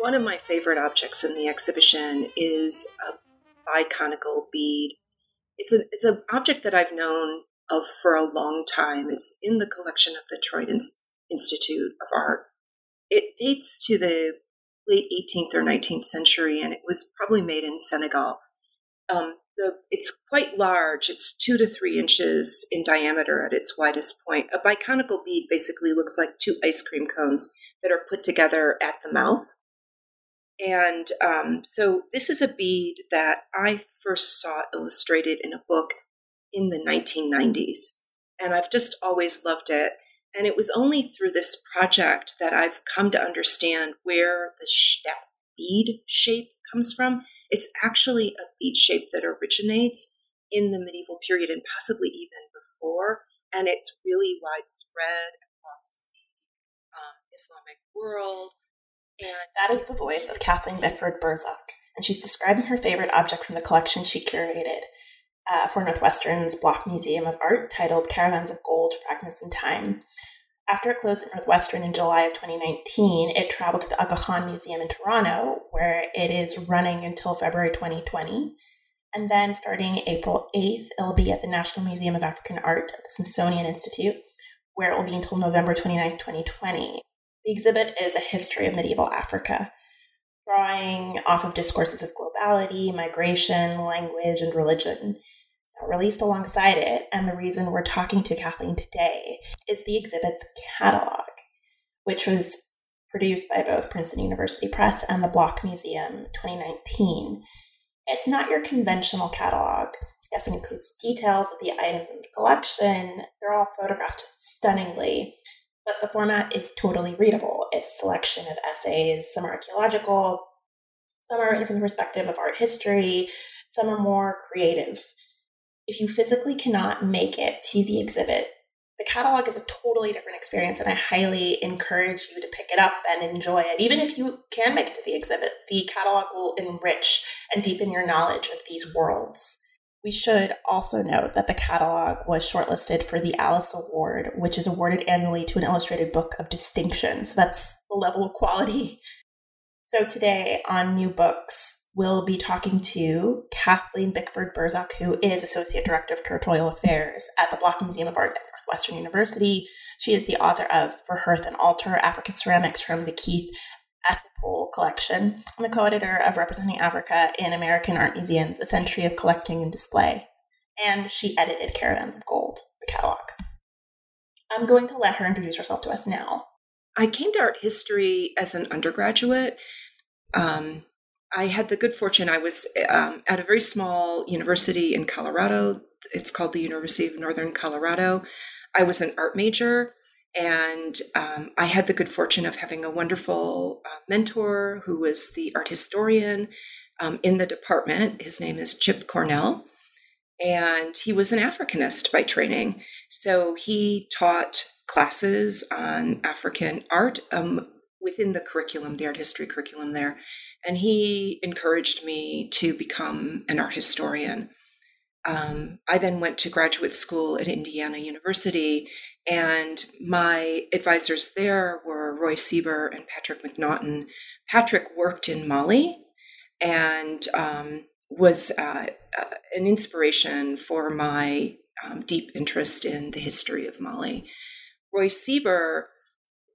One of my favorite objects in the exhibition is a biconical bead. It's an object that I've known of for a long time. It's in the collection of the Detroit Institute of Art. It dates to the late 18th or 19th century, and it was probably made in Senegal. It's quite large. It's 2 to 3 inches in diameter at its widest point. A biconical bead basically looks like 2 ice cream cones that are put together at the mouth. And so this is a bead that I first saw illustrated in a book in the 1990s. And I've just always loved it. And it was only through this project that I've come to understand where the that bead shape comes from. It's actually a bead shape that originates in the medieval period and possibly even before. And it's really widespread across the Islamic world. And that is the voice of Kathleen Bickford Berzock, and she's describing her favorite object from the collection she curated for Northwestern's Block Museum of Art, titled Caravans of Gold, Fragments in Time. After it closed at Northwestern in July of 2019, it traveled to the Aga Khan Museum in Toronto, where it is running until February 2020. And then starting April 8th, it'll be at the National Museum of African Art at the Smithsonian Institute, where it will be until November 29th, 2020. The exhibit is a history of medieval Africa, drawing off of discourses of globality, migration, language, and religion. Released alongside it, and the reason we're talking to Kathleen today, is the exhibit's catalog, which was produced by both Princeton University Press and the Block Museum 2019. It's not your conventional catalog. Yes, it includes details of the items in the collection. They're all photographed stunningly, but the format is totally readable. It's a selection of essays. Some are archaeological, some are written from the perspective of art history, some are more creative. If you physically cannot make it to the exhibit, the catalog is a totally different experience, and I highly encourage you to pick it up and enjoy it. Even if you can make it to the exhibit, the catalog will enrich and deepen your knowledge of these worlds. We should also note that the catalog was shortlisted for the Alice Award, which is awarded annually to an illustrated book of distinction. So that's the level of quality. So today on New Books, we'll be talking to Kathleen Bickford Berzock, who is Associate Director of Curatorial Affairs at the Block Museum of Art at Northwestern University. She is the author of For Hearth and Altar, African Ceramics from the Keith Assipol Collection, and the co-editor of Representing Africa in American Art Museums, A Century of Collecting and Display. And she edited Caravans of Gold, the catalog. I'm going to let her introduce herself to us now. I came to art history as an undergraduate. I had the good fortune, I was at a very small university in Colorado. It's called the University of Northern Colorado. I was an art major, and I had the good fortune of having a wonderful mentor who was the art historian in the department. His name is Chip Cornell, and he was an Africanist by training. So he taught classes on African art within the curriculum, the art history curriculum there. And he encouraged me to become an art historian. I then went to graduate school at Indiana University, and my advisors there were Roy Sieber and Patrick McNaughton. Patrick worked in Mali and was an inspiration for my deep interest in the history of Mali. Roy Sieber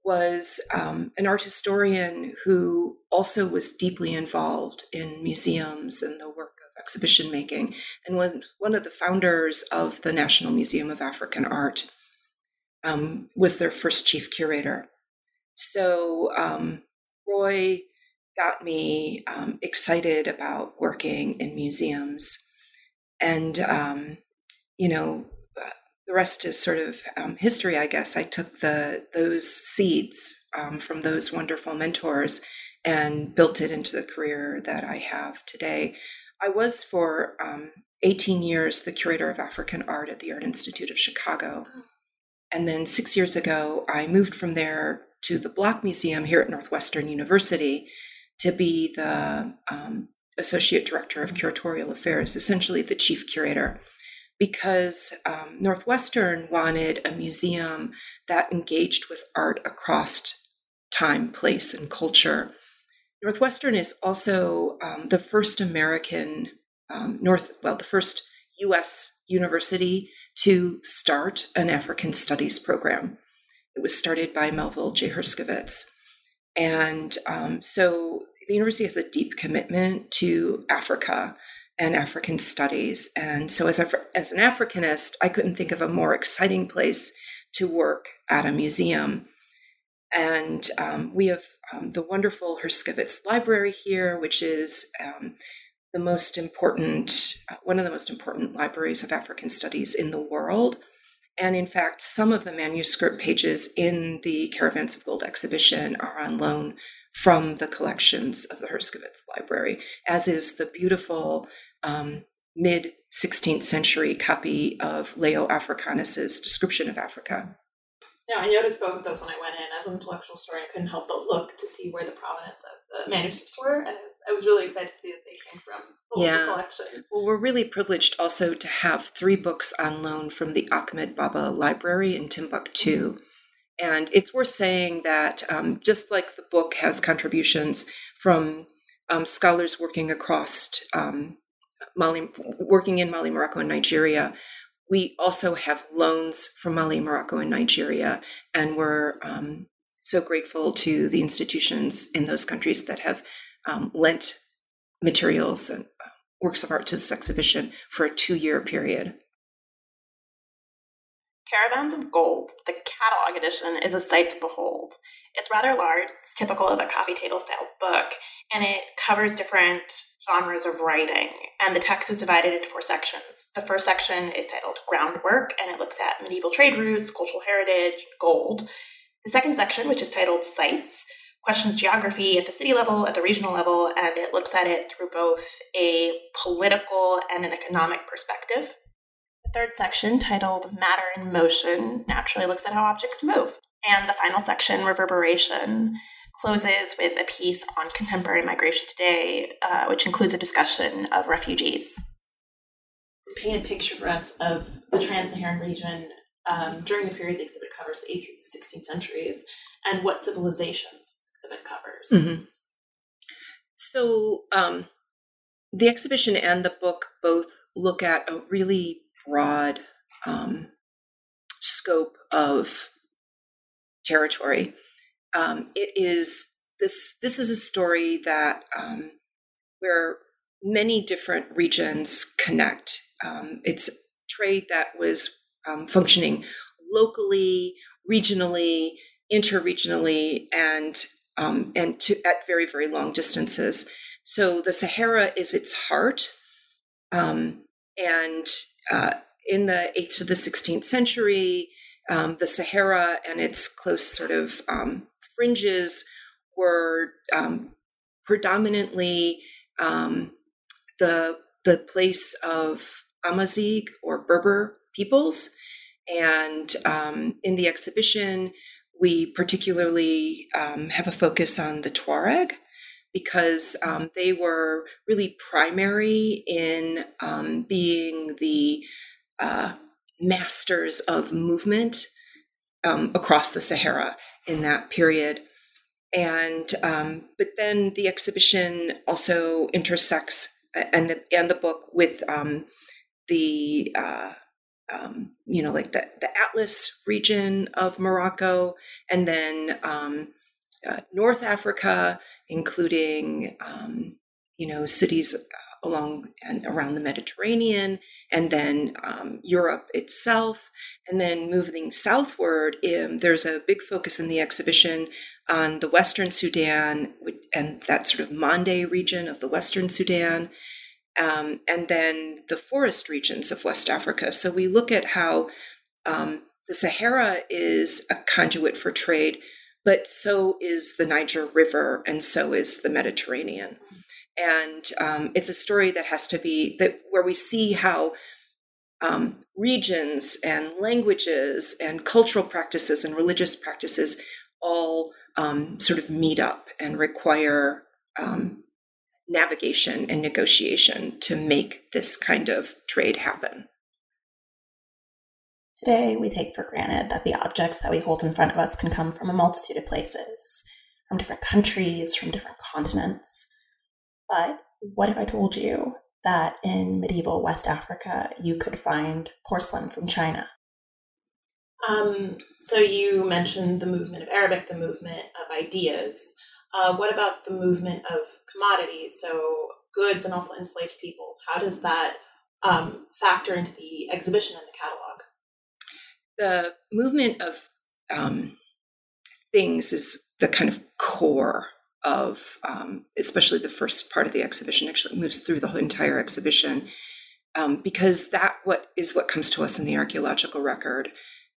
was an art historian who also was deeply involved in museums and the work of exhibition making, and was one of the founders of the National Museum of African Art, was their first chief curator. So Roy got me excited about working in museums. And, the rest is sort of history, I guess. I took those seeds from those wonderful mentors and built it into the career that I have today. I was for 18 years the curator of African art at the Art Institute of Chicago. And then 6 years ago, I moved from there to the Block Museum here at Northwestern University to be the Associate Director of Curatorial Affairs, essentially the chief curator, because Northwestern wanted a museum that engaged with art across time, place, and culture. Northwestern is also the first American, the first U.S. university to start an African studies program. It was started by Melville J. Herskovitz. And so the university has a deep commitment to Africa and African studies. And so as an Africanist, I couldn't think of a more exciting place to work at a museum. And we have the wonderful Herskovitz Library here, which is one of the most important libraries of African studies in the world. And in fact, some of the manuscript pages in the Caravans of Gold exhibition are on loan from the collections of the Herskovitz Library, as is the beautiful mid-16th century copy of Leo Africanus's description of Africa. Yeah, I noticed both of those when I went in. As an intellectual historian, I couldn't help but look to see where the provenance of the manuscripts were, and I was really excited to see that they came from the collection. Well, we're really privileged also to have 3 books on loan from the Ahmed Baba Library in Timbuktu. And it's worth saying that just like the book has contributions from scholars working across Mali, working in Mali, Morocco, and Nigeria, we also have loans from Mali, Morocco, and Nigeria, and we're so grateful to the institutions in those countries that have lent materials and works of art to this exhibition for a 2-year period. Caravans of Gold, the catalog edition, is a sight to behold. It's rather large, it's typical of a coffee table-style book, and it covers different genres of writing, and the text is divided into 4 sections. The first section is titled Groundwork, and it looks at medieval trade routes, cultural heritage, gold. The second section, which is titled Sites, questions geography at the city level, at the regional level, and it looks at it through both a political and an economic perspective. The third section, titled Matter in Motion, naturally looks at how objects move. And the final section, Reverberation, closes with a piece on contemporary migration today, which includes a discussion of refugees. Paint a picture for us of the Trans-Saharan region during the period the exhibit covers, the 8th through the 16th centuries, and what civilizations this exhibit covers. Mm-hmm. So the exhibition and the book both look at a really broad scope of territory. This is a story that where many different regions connect. It's trade that was functioning locally, regionally, interregionally, and at very, very long distances. So the Sahara is its heart, and in the 8th to the 16th century, the Sahara and its close sort of fringes were predominantly the place of Amazigh or Berber peoples. And in the exhibition, we particularly have a focus on the Tuareg because they were really primary in being the masters of movement across the Sahara in that period. And but then the exhibition also intersects and the book with the Atlas region of Morocco, and then North Africa, including cities along and around the Mediterranean, and then Europe itself. And then moving southward, there's a big focus in the exhibition on the Western Sudan and that sort of Mandé region of the Western Sudan, and then the forest regions of West Africa. So we look at how the Sahara is a conduit for trade, but so is the Niger River, and so is the Mediterranean. And it's a story that has to be where we see how regions and languages and cultural practices and religious practices all sort of meet up and require navigation and negotiation to make this kind of trade happen. Today, we take for granted that the objects that we hold in front of us can come from a multitude of places. from different countries, from different continents. But what if I told you that in medieval West Africa, you could find porcelain from China? So you mentioned the movement of Arabic, the movement of ideas. What about the movement of commodities, so goods and also enslaved peoples? How does that factor into the exhibition and the catalog? The movement of things is the kind of core of, especially the first part of the exhibition, actually moves through the whole entire exhibition, because that is what comes to us in the archaeological record.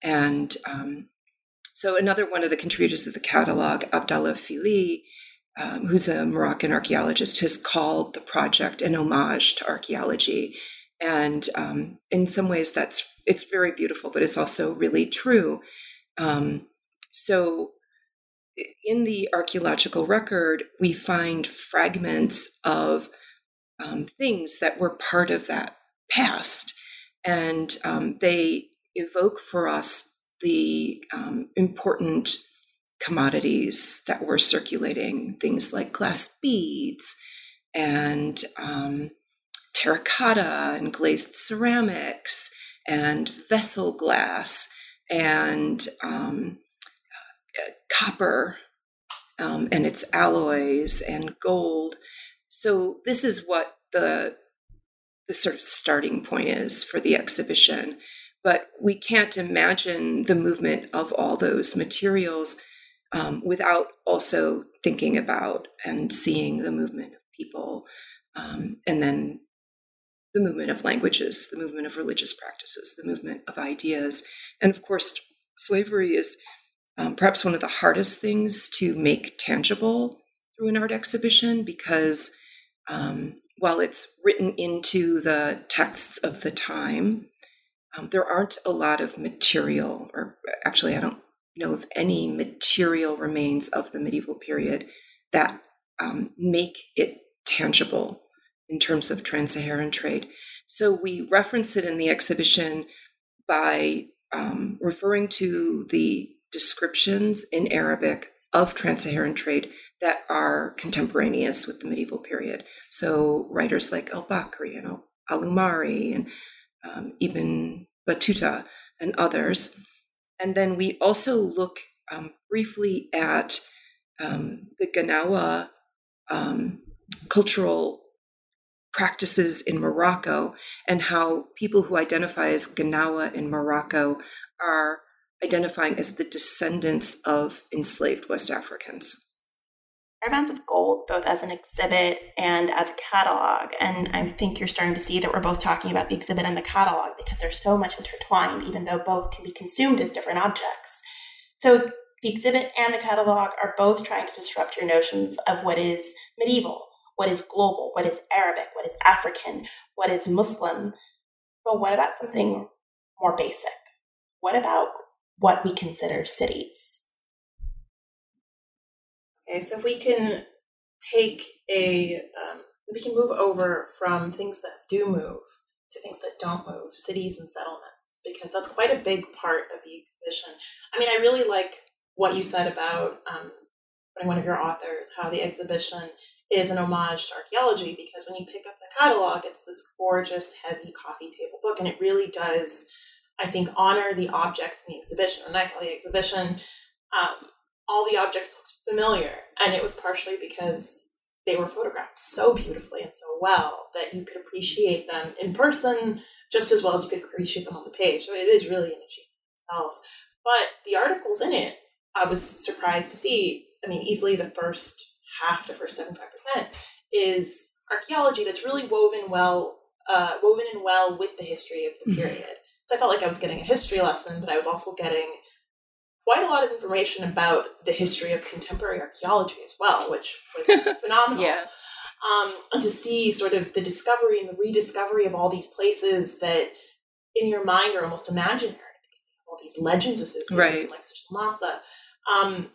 And so another one of the contributors of the catalog, Abdallah Fili, who's a Moroccan archaeologist, has called the project an homage to archaeology. And in some ways, it's very beautiful, but it's also really true. So in the archaeological record, we find fragments of things that were part of that past. And they evoke for us the important commodities that were circulating, things like glass beads and terracotta and glazed ceramics and vessel glass and copper and its alloys and gold. So this is what the sort of starting point is for the exhibition. But we can't imagine the movement of all those materials without also thinking about and seeing the movement of people, and then the movement of languages, the movement of religious practices, the movement of ideas. And of course, slavery is perhaps one of the hardest things to make tangible through an art exhibition, because while it's written into the texts of the time, there aren't a lot of material, or actually I don't know if any material remains of the medieval period that make it tangible in terms of trans-Saharan trade. So we reference it in the exhibition by referring to the descriptions in Arabic of trans-Saharan trade that are contemporaneous with the medieval period. So writers like Al-Bakri and Al-Umari and Ibn Battuta and others. And then we also look briefly at the Gnawa cultural practices in Morocco, and how people who identify as Gnawa in Morocco are identifying as the descendants of enslaved West Africans. Caravans of Gold, both as an exhibit and as a catalog. And I think you're starting to see that we're both talking about the exhibit and the catalog because they're so much intertwined, even though both can be consumed as different objects. So the exhibit and the catalog are both trying to disrupt your notions of what is medieval, what is global, what is Arabic, what is African, what is Muslim. But what about something more basic? What about what we consider cities? Okay, so if we can take we can move over from things that do move to things that don't move, cities and settlements, because that's quite a big part of the exhibition. I mean, I really like what you said about one of your authors, how the exhibition is an homage to archaeology, because when you pick up the catalog, it's this gorgeous, heavy coffee table book, and it really does, I think, honor the objects in the exhibition. When I saw the exhibition, all the objects looked familiar, and it was partially because they were photographed so beautifully and so well that you could appreciate them in person just as well as you could appreciate them on the page. So it is really an achievement itself. But the articles in it, I was surprised to see. I mean, easily the first half, the first 75%, is archaeology that's really woven in well with the history of the period. So I felt like I was getting a history lesson, but I was also getting quite a lot of information about the history of contemporary archaeology as well, which was phenomenal. Yeah. And to see sort of the discovery and the rediscovery of all these places that in your mind are almost imaginary, all these legends associated with, like such a Lhasa.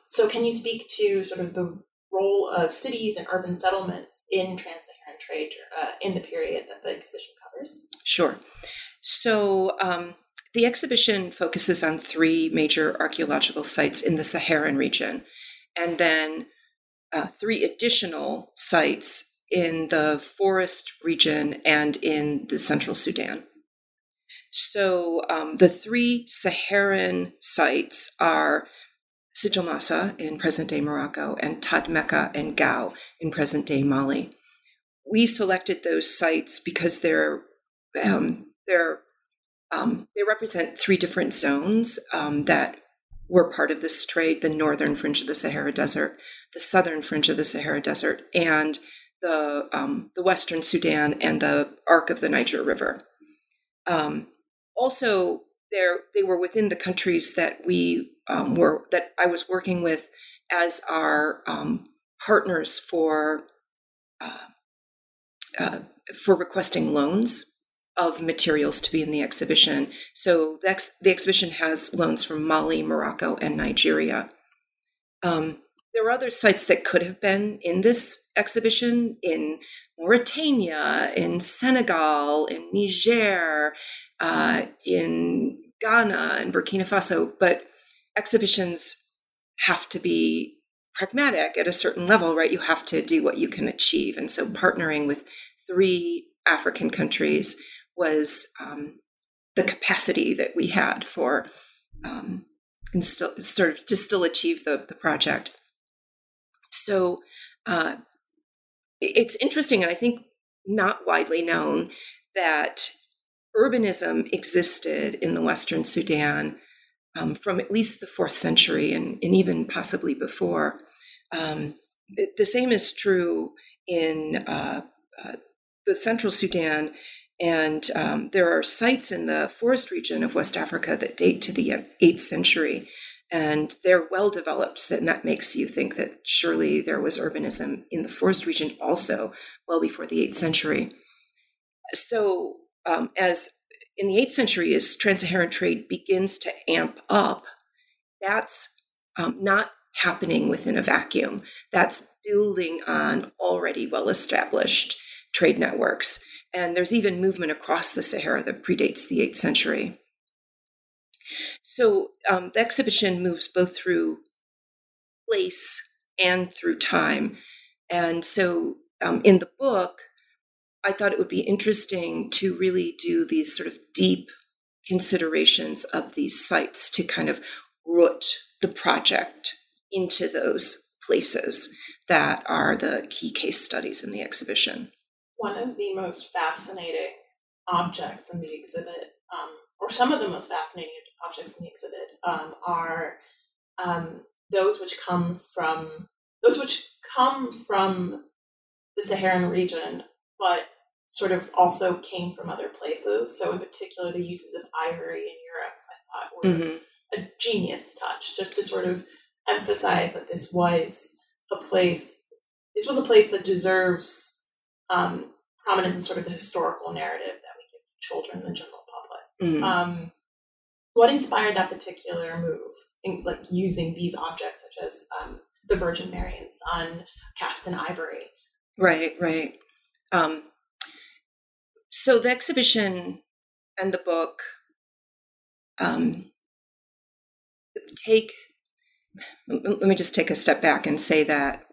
So can you speak to sort of the role of cities and urban settlements in trans-Saharan trade in the period that the exhibition covers? Sure. So the exhibition focuses on three major archaeological sites in the Saharan region, and then three additional sites in the forest region and in the Central Sudan. So the three Saharan sites are Sijil Massa in present-day Morocco and Tadmekka and Gao in present-day Mali. We selected those sites because they represent three different zones that were part of this trade: the northern fringe of the Sahara Desert, the southern fringe of the Sahara Desert, and the western Sudan and the arc of the Niger River. Also, they were within the countries that I was working with as our partners for requesting loans of materials to be in the exhibition. So the exhibition has loans from Mali, Morocco, and Nigeria. There were other sites that could have been in this exhibition in Mauritania, in Senegal, in Niger, in Ghana, and Burkina Faso, but exhibitions have to be pragmatic at a certain level, right? You have to do what you can achieve. And so partnering with three African countries was the capacity that we had for and still achieve the project. So it's interesting, and I think not widely known, that urbanism existed in the Western Sudan from at least the 4th century and even possibly before. The same is true in the Central Sudan, and there are sites in the forest region of West Africa that date to the 8th century, and they're well developed, and that makes you think that surely there was urbanism in the forest region also well before the 8th century. So as in the 8th century, as trans-Saharan trade begins to amp up, that's not happening within a vacuum. That's building on already well-established trade networks. And there's even movement across the Sahara that predates the 8th century. So the exhibition moves both through place and through time. And so in the book, I thought it would be interesting to really do these sort of deep considerations of these sites to kind of root the project into those places that are the key case studies in the exhibition. One of the most fascinating objects in the exhibit, or some of the most fascinating objects in the exhibit, are those which come from the Saharan region, but sort of also came from other places. So in particular, the uses of ivory in Europe, I thought, were a genius touch, just to sort of emphasize that this was a place that deserves prominence in sort of the historical narrative that we give to children and the general public. Mm-hmm. What inspired that particular move, in, like using these objects such as the Virgin Mary and Son cast in ivory? Right. So the exhibition and the book let me just take a step back and say that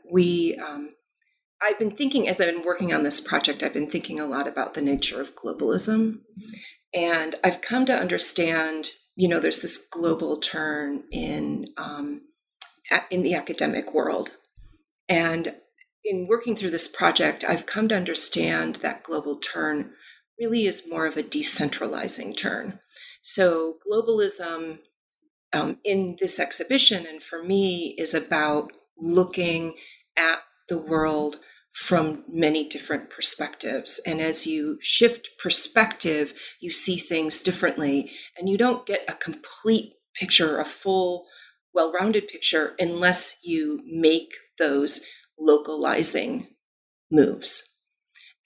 I've been thinking, as I've been working on this project, I've been thinking a lot about the nature of globalism. And I've come to understand, there's this global turn in the academic world. And in working through this project, I've come to understand that global turn really is more of a decentralizing turn. So globalism in this exhibition, and for me, is about looking at the world from many different perspectives. And as you shift perspective, you see things differently, and you don't get a complete picture, a full, well-rounded picture, unless you make those localizing moves.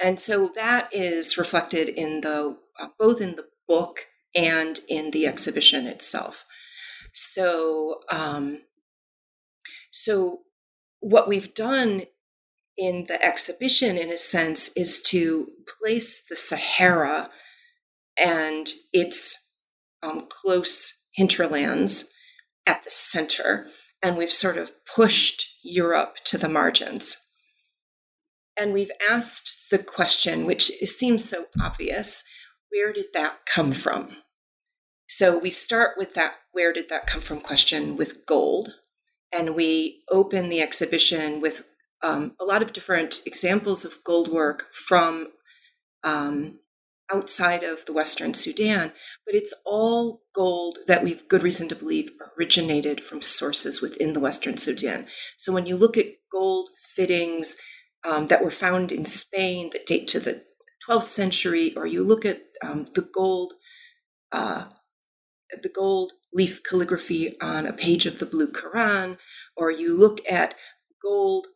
And so that is reflected in both in the book and in the exhibition itself. So, what we've done in the exhibition, in a sense, is to place the Sahara and its close hinterlands at the center. And we've sort of pushed Europe to the margins. And we've asked the question, which seems so obvious, where did that come from? So we start with that where did that come from question with gold, and we open the exhibition with a lot of different examples of gold work from outside of the Western Sudan, but it's all gold that we've good reason to believe originated from sources within the Western Sudan. So when you look at gold fittings that were found in Spain that date to the 12th century, or you look at the gold leaf calligraphy on a page of the Blue Quran, or you look at gold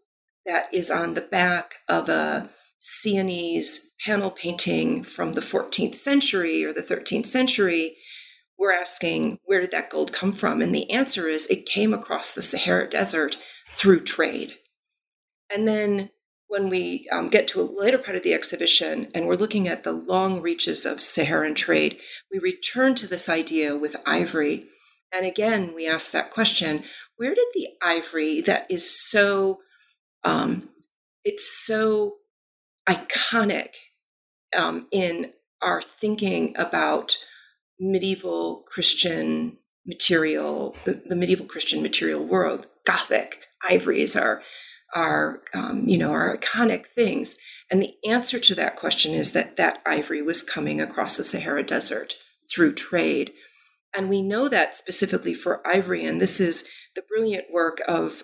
that is on the back of a Sienese panel painting from the 14th century or the 13th century, we're asking, where did that gold come from? And the answer is it came across the Sahara Desert through trade. And then when we get to a later part of the exhibition and we're looking at the long reaches of Saharan trade, we return to this idea with ivory. And again, we ask that question, where did the ivory that is so it's so iconic in our thinking about medieval Christian material, the medieval Christian material world, Gothic ivories are iconic things. And the answer to that question is that ivory was coming across the Sahara Desert through trade. And we know that specifically for ivory. And this is the brilliant work of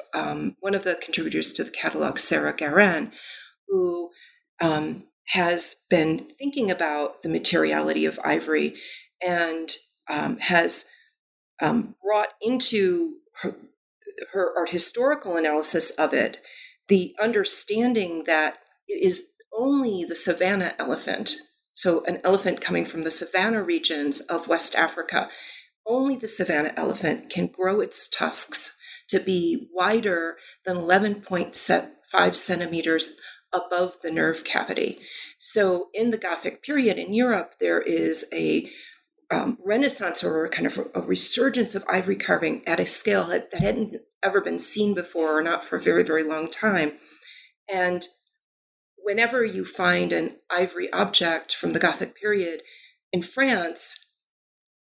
one of the contributors to the catalog, Sarah Garan, who has been thinking about the materiality of ivory and has brought into her art historical analysis of it the understanding that it is only the savanna elephant, so an elephant coming from the savanna regions of West Africa, only the savanna elephant can grow its tusks to be wider than 11.5 centimeters above the nerve cavity. So in the Gothic period in Europe, there is a Renaissance or kind of a resurgence of ivory carving at a scale that hadn't ever been seen before, or not for a very, very long time. And whenever you find an ivory object from the Gothic period in France,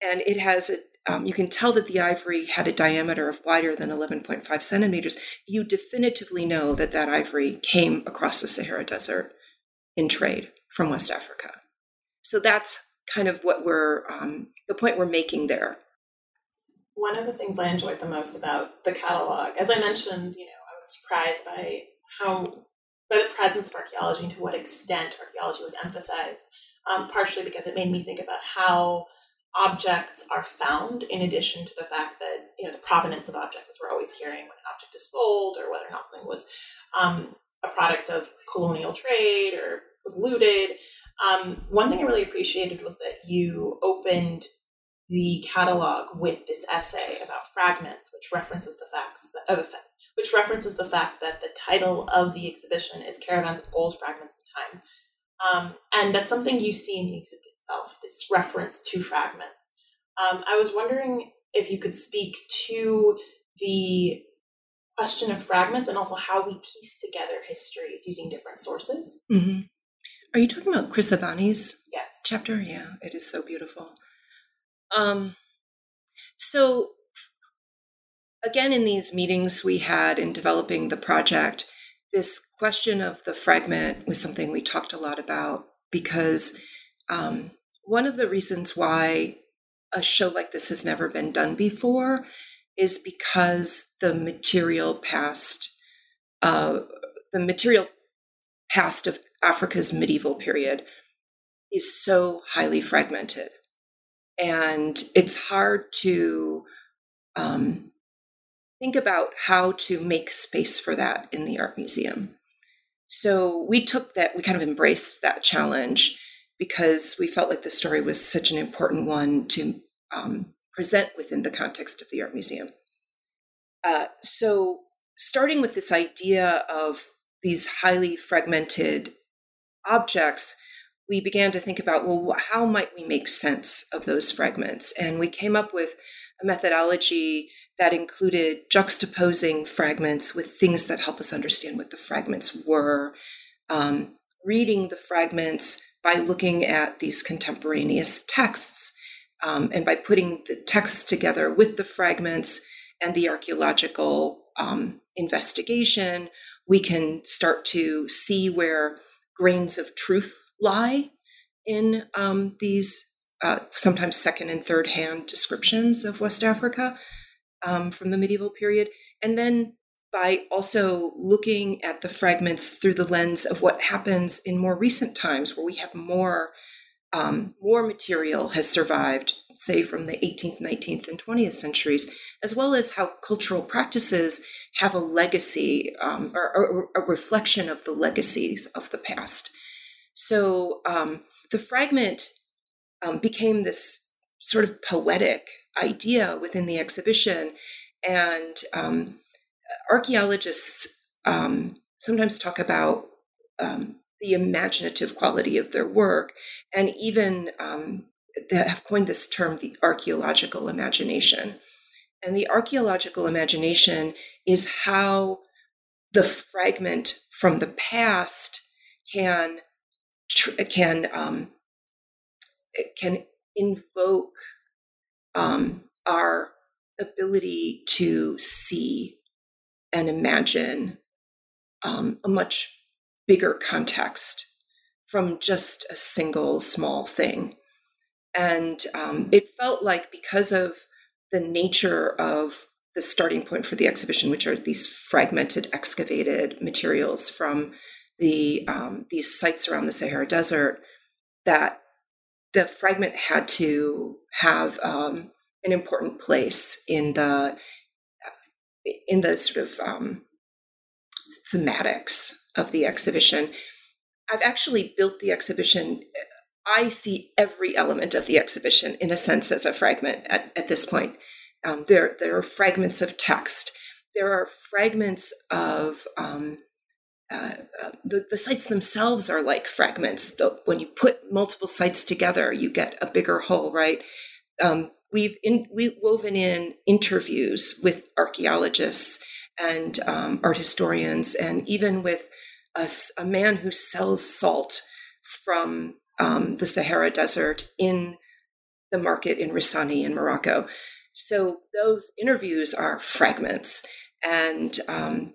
and it has you can tell that the ivory had a diameter of wider than 11.5 centimeters, you definitively know that ivory came across the Sahara Desert in trade from West Africa. So that's kind of what the point we're making there. One of the things I enjoyed the most about the catalog, as I mentioned, I was surprised by the presence of archaeology and to what extent archaeology was emphasized, partially because it made me think about how objects are found, in addition to the fact that, the provenance of objects, as we're always hearing, when an object is sold or whether or not something was a product of colonial trade or was looted. One thing I really appreciated was that you opened the catalog with this essay about fragments, which references the fact that the title of the exhibition is Caravans of Gold, Fragments in Time. And that's something you see in the exhibit itself, this reference to fragments. I was wondering if you could speak to the question of fragments and also how we piece together histories using different sources. Mm-hmm. Are you talking about Chris Avani's chapter? Yeah, it is so beautiful. So again, in these meetings we had in developing the project, this question of the fragment was something we talked a lot about because one of the reasons why a show like this has never been done before is because the material past of Africa's medieval period is so highly fragmented, and it's hard to think about how to make space for that in the art museum. So we kind of embraced that challenge because we felt like the story was such an important one to present within the context of the art museum. So starting with this idea of these highly fragmented objects, we began to think about, how might we make sense of those fragments? And we came up with a methodology that included juxtaposing fragments with things that help us understand what the fragments were, reading the fragments by looking at these contemporaneous texts, and by putting the texts together with the fragments and the archaeological investigation, we can start to see where grains of truth lie in these sometimes second and third hand descriptions of West Africa from the medieval period. And then by also looking at the fragments through the lens of what happens in more recent times, where we have more material has survived, say from the 18th, 19th, and 20th centuries, as well as how cultural practices have a legacy or a reflection of the legacies of the past. So the fragment became this sort of poetic idea within the exhibition, and archaeologists sometimes talk about the imaginative quality of their work, and even they have coined this term, the archaeological imagination. And the archaeological imagination is how the fragment from the past can invoke our ability to see and imagine a much bigger context from just a single small thing. And it felt like, because of the nature of the starting point for the exhibition, which are these fragmented, excavated materials from the these sites around the Sahara Desert, that the fragment had to have an important place in the sort of thematics of the exhibition. I've actually built the exhibition. I see every element of the exhibition, in a sense, as a fragment at this point. There are fragments of text. There are fragments of the sites themselves are like fragments. When you put multiple sites together, you get a bigger whole, right? We've woven in interviews with archaeologists and art historians, and even with a man who sells salt from the Sahara Desert in the market in Rissani in Morocco. So those interviews are fragments, and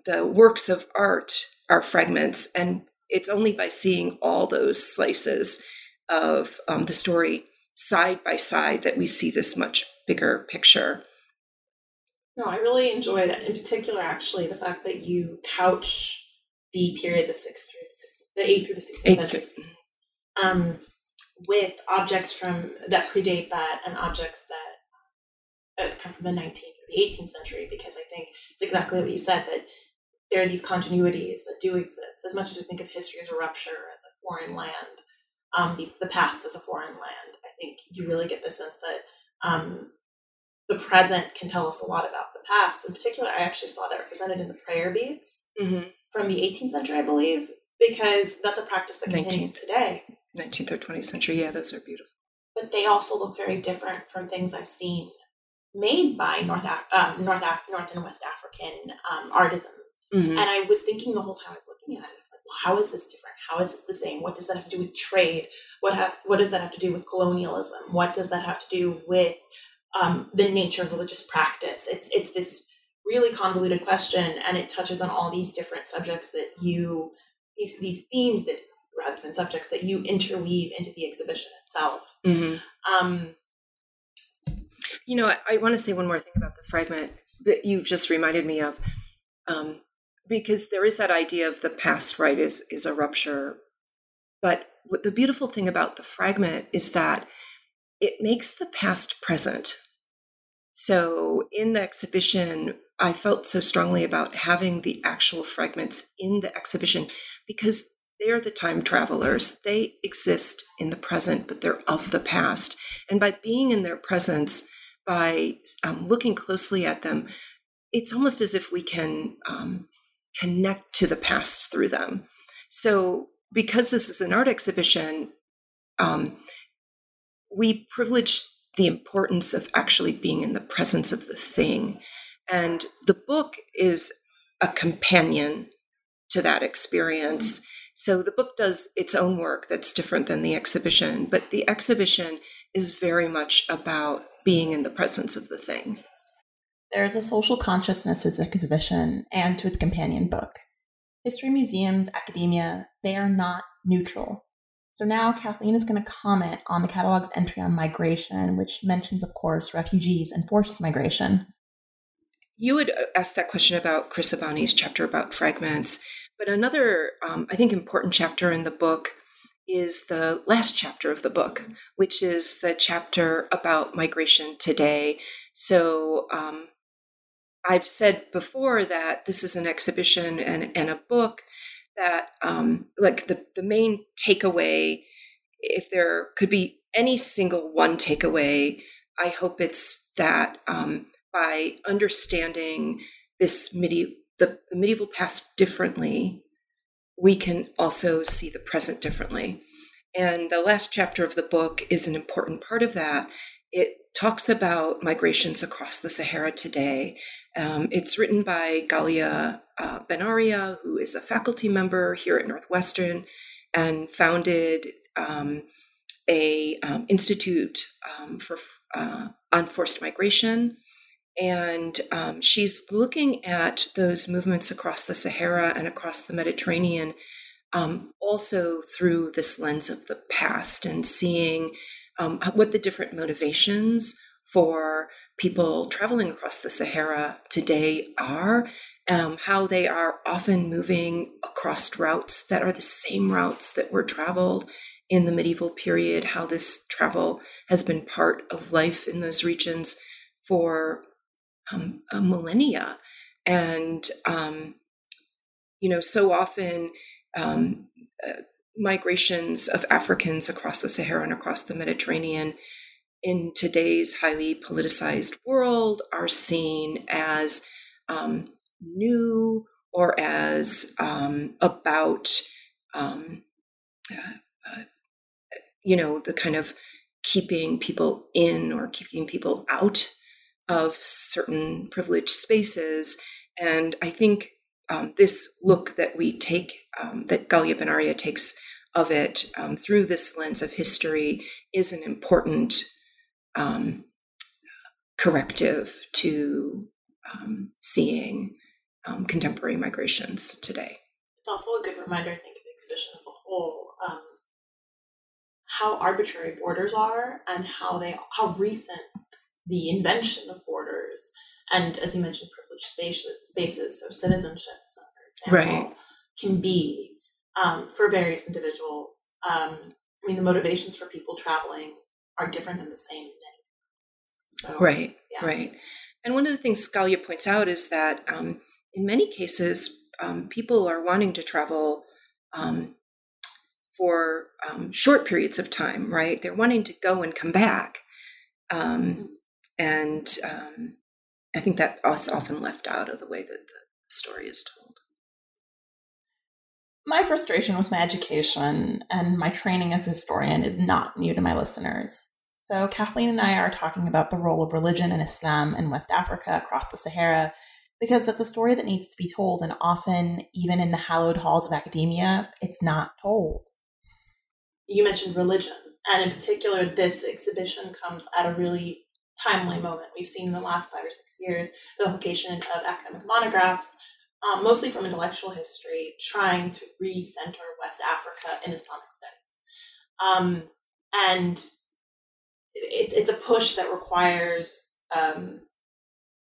the works of art are fragments. And it's only by seeing all those slices of the story side by side that we see this much bigger picture. No, I really enjoyed it. In particular, actually, the fact that you couch the period, the 8th through the 16th century, with objects from that predate that, and objects that come from the 19th or the 18th century, because I think it's exactly what you said, that there are these continuities that do exist. As much as we think of history as a rupture, as a foreign land, the past as a foreign land, I think you really get the sense that the present can tell us a lot about the past. In particular, I actually saw that represented in the prayer beads from the 18th century, I believe, because that's a practice that continues today. 19th or 20th century, yeah, those are beautiful. But they also look very different from things I've seen made by North and West African artisans. Mm-hmm. And I was thinking the whole time I was looking at it, I was like, well, how is this different? How is this the same? What does that have to do with trade? What does that have to do with colonialism? What does that have to do with the nature of religious practice? It's this really convoluted question, and it touches on all these different subjects that these themes that, rather than subjects, that you interweave into the exhibition itself. Mm-hmm. I want to say one more thing about the fragment that you just reminded me of, because there is that idea of the past, right, is a rupture. But what the beautiful thing about the fragment is that it makes the past present. So in the exhibition, I felt so strongly about having the actual fragments in the exhibition, because they're the time travelers. They exist in the present, but they're of the past. And by being in their presence, by looking closely at them, it's almost as if we can connect to the past through them. So because this is an art exhibition, we privilege the importance of actually being in the presence of the thing. And the book is a companion to that experience. Mm-hmm. So the book does its own work that's different than the exhibition, but the exhibition is very much about being in the presence of the thing. There's a social consciousness to this exhibition and to its companion book. History museums, academia, they are not neutral. So now Kathleen is going to comment on the catalog's entry on migration, which mentions, of course, refugees and forced migration. You had asked that question about Chris Abani's chapter about fragments, but another, I think, important chapter in the book is the last chapter of the book, which is the chapter about migration today. So I've said before that this is an exhibition and a book that like the main takeaway, if there could be any single one takeaway, I hope it's that by understanding this the medieval past differently, we can also see the present differently. And the last chapter of the book is an important part of that. It talks about migrations across the Sahara today. It's written by Galia Benaria, who is a faculty member here at Northwestern and founded an institute for on forced migration. And she's looking at those movements across the Sahara and across the Mediterranean also through this lens of the past and seeing what the different motivations for people traveling across the Sahara today are, how they are often moving across routes that are the same routes that were traveled in the medieval period, how this travel has been part of life in those regions for millennia. And, so often migrations of Africans across the Sahara and across the Mediterranean in today's highly politicized world are seen as new or as about, the kind of keeping people in or keeping people out of certain privileged spaces. And I think this look that we take, that Galia Benaria takes of it through this lens of history is an important corrective to seeing contemporary migrations today. It's also a good reminder, I think, of the exhibition as a whole, how arbitrary borders are and how recent the invention of borders and, as you mentioned, privileged spaces, so citizenships, for example, right, can be for various individuals. The motivations for people traveling are different than the same. So, right, yeah. Right. And one of the things Scalia points out is that in many cases, people are wanting to travel for short periods of time, right? They're wanting to go and come back. And I think that's often left out of the way that the story is told. My frustration with my education and my training as a historian is not new to my listeners. So Kathleen and I are talking about the role of religion and Islam in West Africa across the Sahara, because that's a story that needs to be told. And often, even in the hallowed halls of academia, it's not told. You mentioned religion. And in particular, this exhibition comes at a really timely moment. We've seen in the last 5 or 6 years the publication of academic monographs, mostly from intellectual history, trying to recenter West Africa in Islamic studies. And it's a push that requires a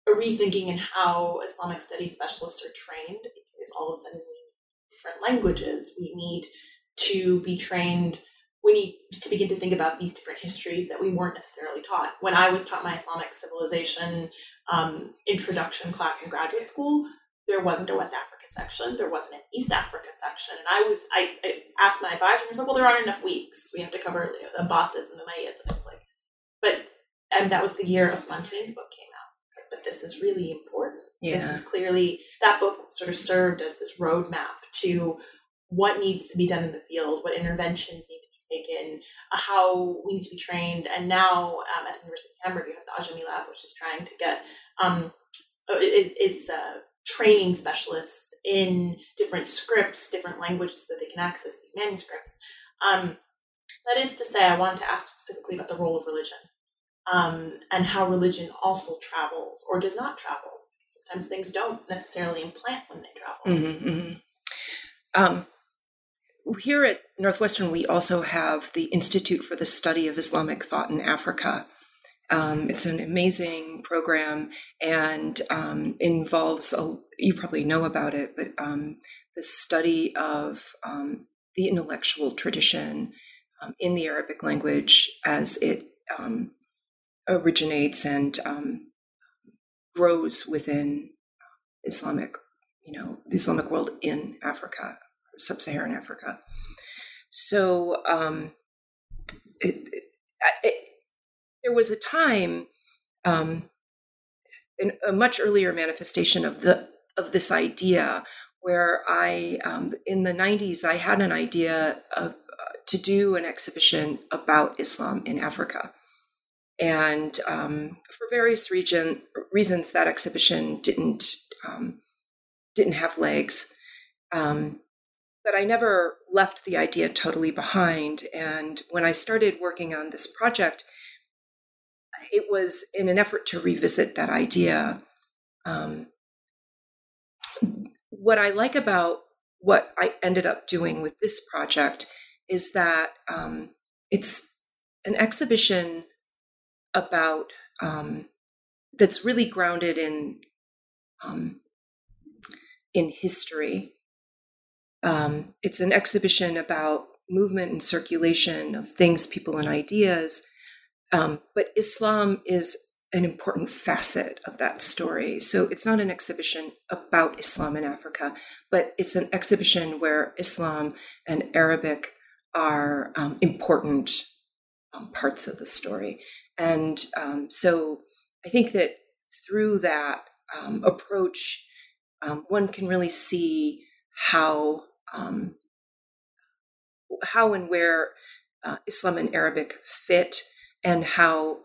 rethinking in how Islamic studies specialists are trained, because all of a sudden we need different languages. We need to be trained. We need to begin to think about these different histories that we weren't necessarily taught. When I was taught my Islamic civilization introduction class in graduate school, there wasn't a West Africa section. There wasn't an East Africa section. And I asked my advisor, for example, there aren't enough weeks. We have to cover the Abbasids and the Mayyids. And I was like, and that was the year Osman Kane's book came out. It's like, but this is really important. Yeah. This is clearly, that book sort of served as this roadmap to what needs to be done in the field, what interventions need to in how we need to be trained. And now at the University of Hamburg, you have the Ajami Lab, which is trying to get training specialists in different scripts, different languages, so that they can access these manuscripts. That is to say, I wanted to ask specifically about the role of religion, and how religion also travels or does not travel. Sometimes things don't necessarily implant when they travel. Mm-hmm, mm-hmm. Here at Northwestern, we also have the Institute for the Study of Islamic Thought in Africa. It's an amazing program and involves, you probably know about it, but the study of the intellectual tradition in the Arabic language as it originates and grows within the Islamic world in Africa, sub-Saharan Africa. So there was a time, in a much earlier manifestation of this idea, where I, in the 90s, I had an idea to do an exhibition about Islam in Africa. And for various reasons, that exhibition didn't have legs. But I never left the idea totally behind. And when I started working on this project, it was in an effort to revisit that idea. What I like about what I ended up doing with this project is that it's an exhibition about that's really grounded in history. It's an exhibition about movement and circulation of things, people, and ideas. But Islam is an important facet of that story. So it's not an exhibition about Islam in Africa, but it's an exhibition where Islam and Arabic are important parts of the story. And so I think that through that approach, one can really see how and where Islam and Arabic fit, and how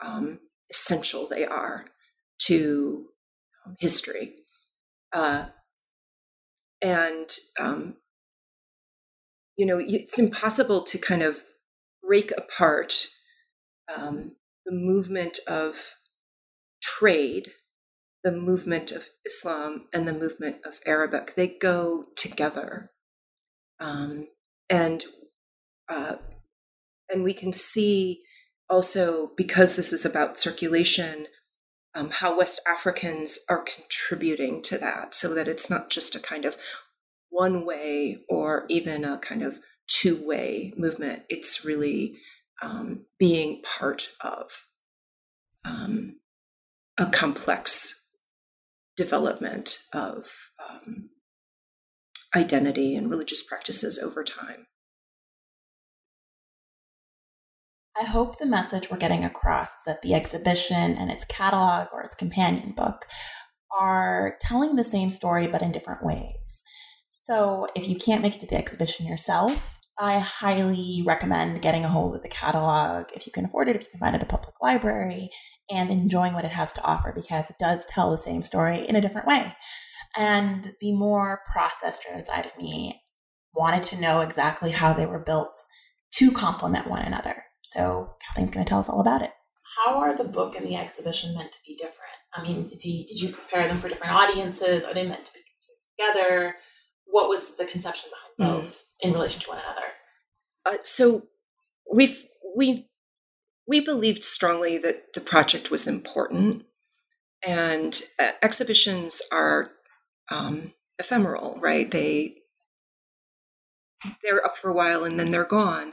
essential they are to history. It's impossible to kind of break apart the movement of trade, the movement of Islam, and the movement of Arabic. They go together. And we can see also, because this is about circulation, how West Africans are contributing to that, so that it's not just a kind of one way or even a kind of two-way movement. It's really being part of a complex development of identity and religious practices over time. I hope the message we're getting across is that the exhibition and its catalog or its companion book are telling the same story, but in different ways. So if you can't make it to the exhibition yourself, I highly recommend getting a hold of the catalog if you can afford it, if you can find it at a public library, and enjoying what it has to offer, because it does tell the same story in a different way. And the more process-driven side of me wanted to know exactly how they were built to complement one another. So Kathleen's going to tell us all about it. How are the book and the exhibition meant to be different? I mean, did you prepare them for different audiences? Are they meant to be consumed together? What was the conception behind both in relation to one another? So we believed strongly that the project was important, and exhibitions are ephemeral, right? They're up for a while and then they're gone.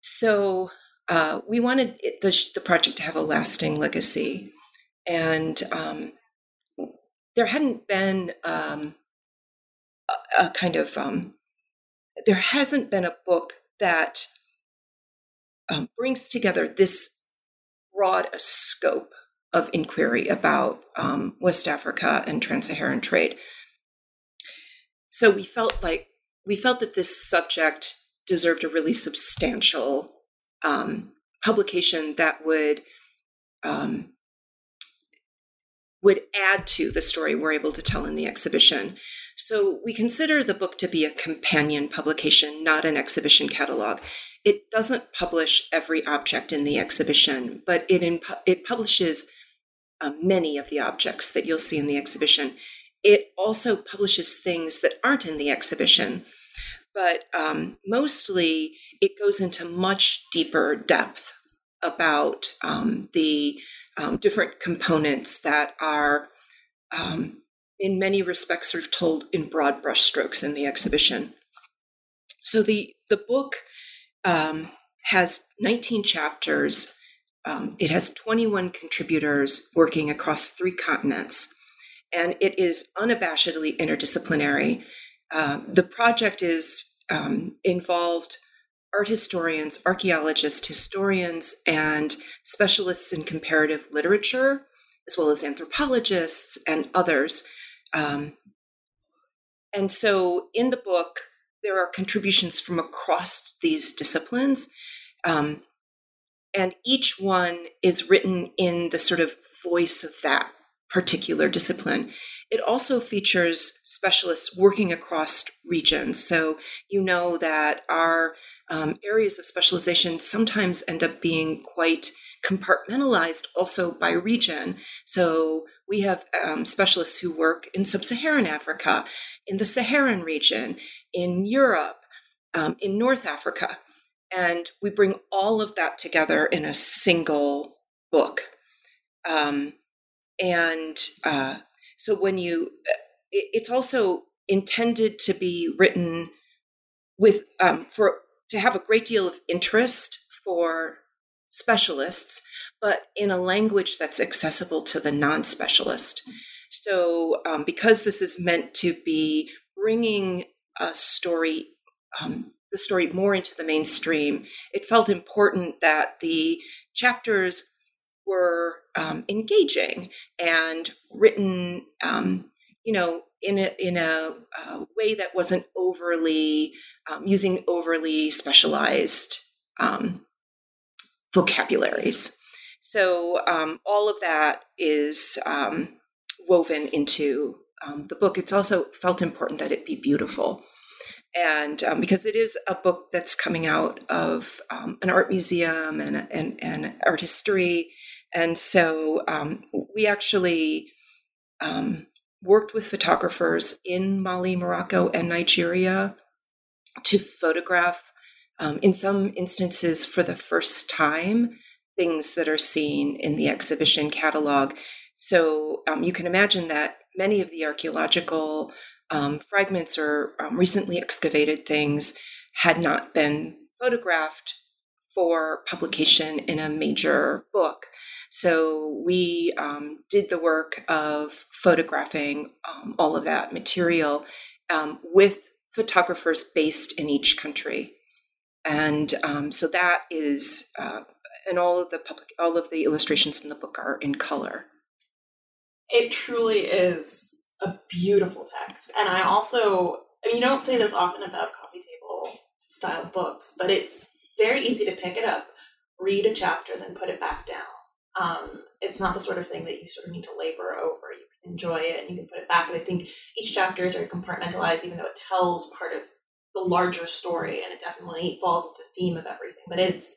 So we wanted the project to have a lasting legacy, and there hadn't been there hasn't been a book that brings together this broad a scope of inquiry about West Africa and trans-Saharan trade. So we felt that this subject deserved a really substantial publication that would would add to the story we're able to tell in the exhibition. So we consider the book to be a companion publication, not an exhibition catalog. It doesn't publish every object in the exhibition, but it publishes many of the objects that you'll see in the exhibition. It also publishes things that aren't in the exhibition, but mostly it goes into much deeper depth about the different components that are in many respects sort of told in broad brush strokes in the exhibition. So the book has 19 chapters. It has 21 contributors working across 3 continents, and it is unabashedly interdisciplinary. The project is involved art historians, archaeologists, historians, and specialists in comparative literature, as well as anthropologists and others. And so in the book, there are contributions from across these disciplines. And each one is written in the sort of voice of that particular discipline. It also features specialists working across regions. So you know that our areas of specialization sometimes end up being quite compartmentalized also by region. So we have specialists who work in sub-Saharan Africa, in the Saharan region, in Europe, in North Africa. And we bring all of that together in a single book. So it's also intended to be written with, to have a great deal of interest for specialists, but in a language that's accessible to the non-specialist. So because this is meant to be bringing a story, the story more into the mainstream, it felt important that the chapters were engaging and written, in a way that wasn't overly, using overly specialized vocabularies. So all of that is woven into the book. It's also felt important that it be beautiful. And because it is a book that's coming out of an art museum and art history. And so we actually worked with photographers in Mali, Morocco, and Nigeria to photograph, in some instances for the first time, things that are seen in the exhibition catalog. So you can imagine that many of the archaeological fragments or recently excavated things had not been photographed for publication in a major book. So we did the work of photographing all of that material with photographers based in each country. And so that is, and all of the illustrations in the book are in color. It truly is a beautiful text. And I also, you don't say this often about coffee table style books, but it's very easy to pick it up, read a chapter, then put it back down. It's not the sort of thing that you sort of need to labor over. You can enjoy it and you can put it back. And I think each chapter is very compartmentalized, even though it tells part of the larger story, and it definitely falls with the theme of everything. But it's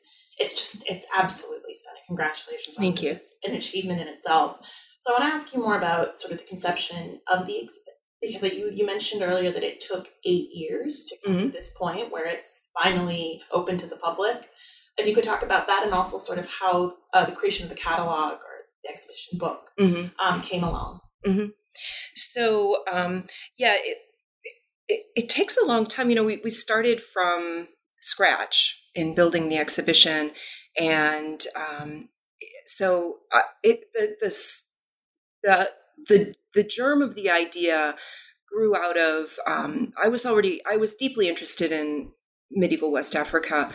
absolutely stunning. Congratulations. Thank you. It's an achievement in itself. So I want to ask you more about sort of the conception of the exhibit, because you mentioned earlier that it took 8 years to get to this point where it's finally open to the public. If you could talk about that, and also sort of how the creation of the catalog or the exhibition book came along. Mm-hmm. So, it takes a long time. You know, we started from scratch in building the exhibition. And so the germ of the idea grew out of, I was deeply interested in medieval West Africa.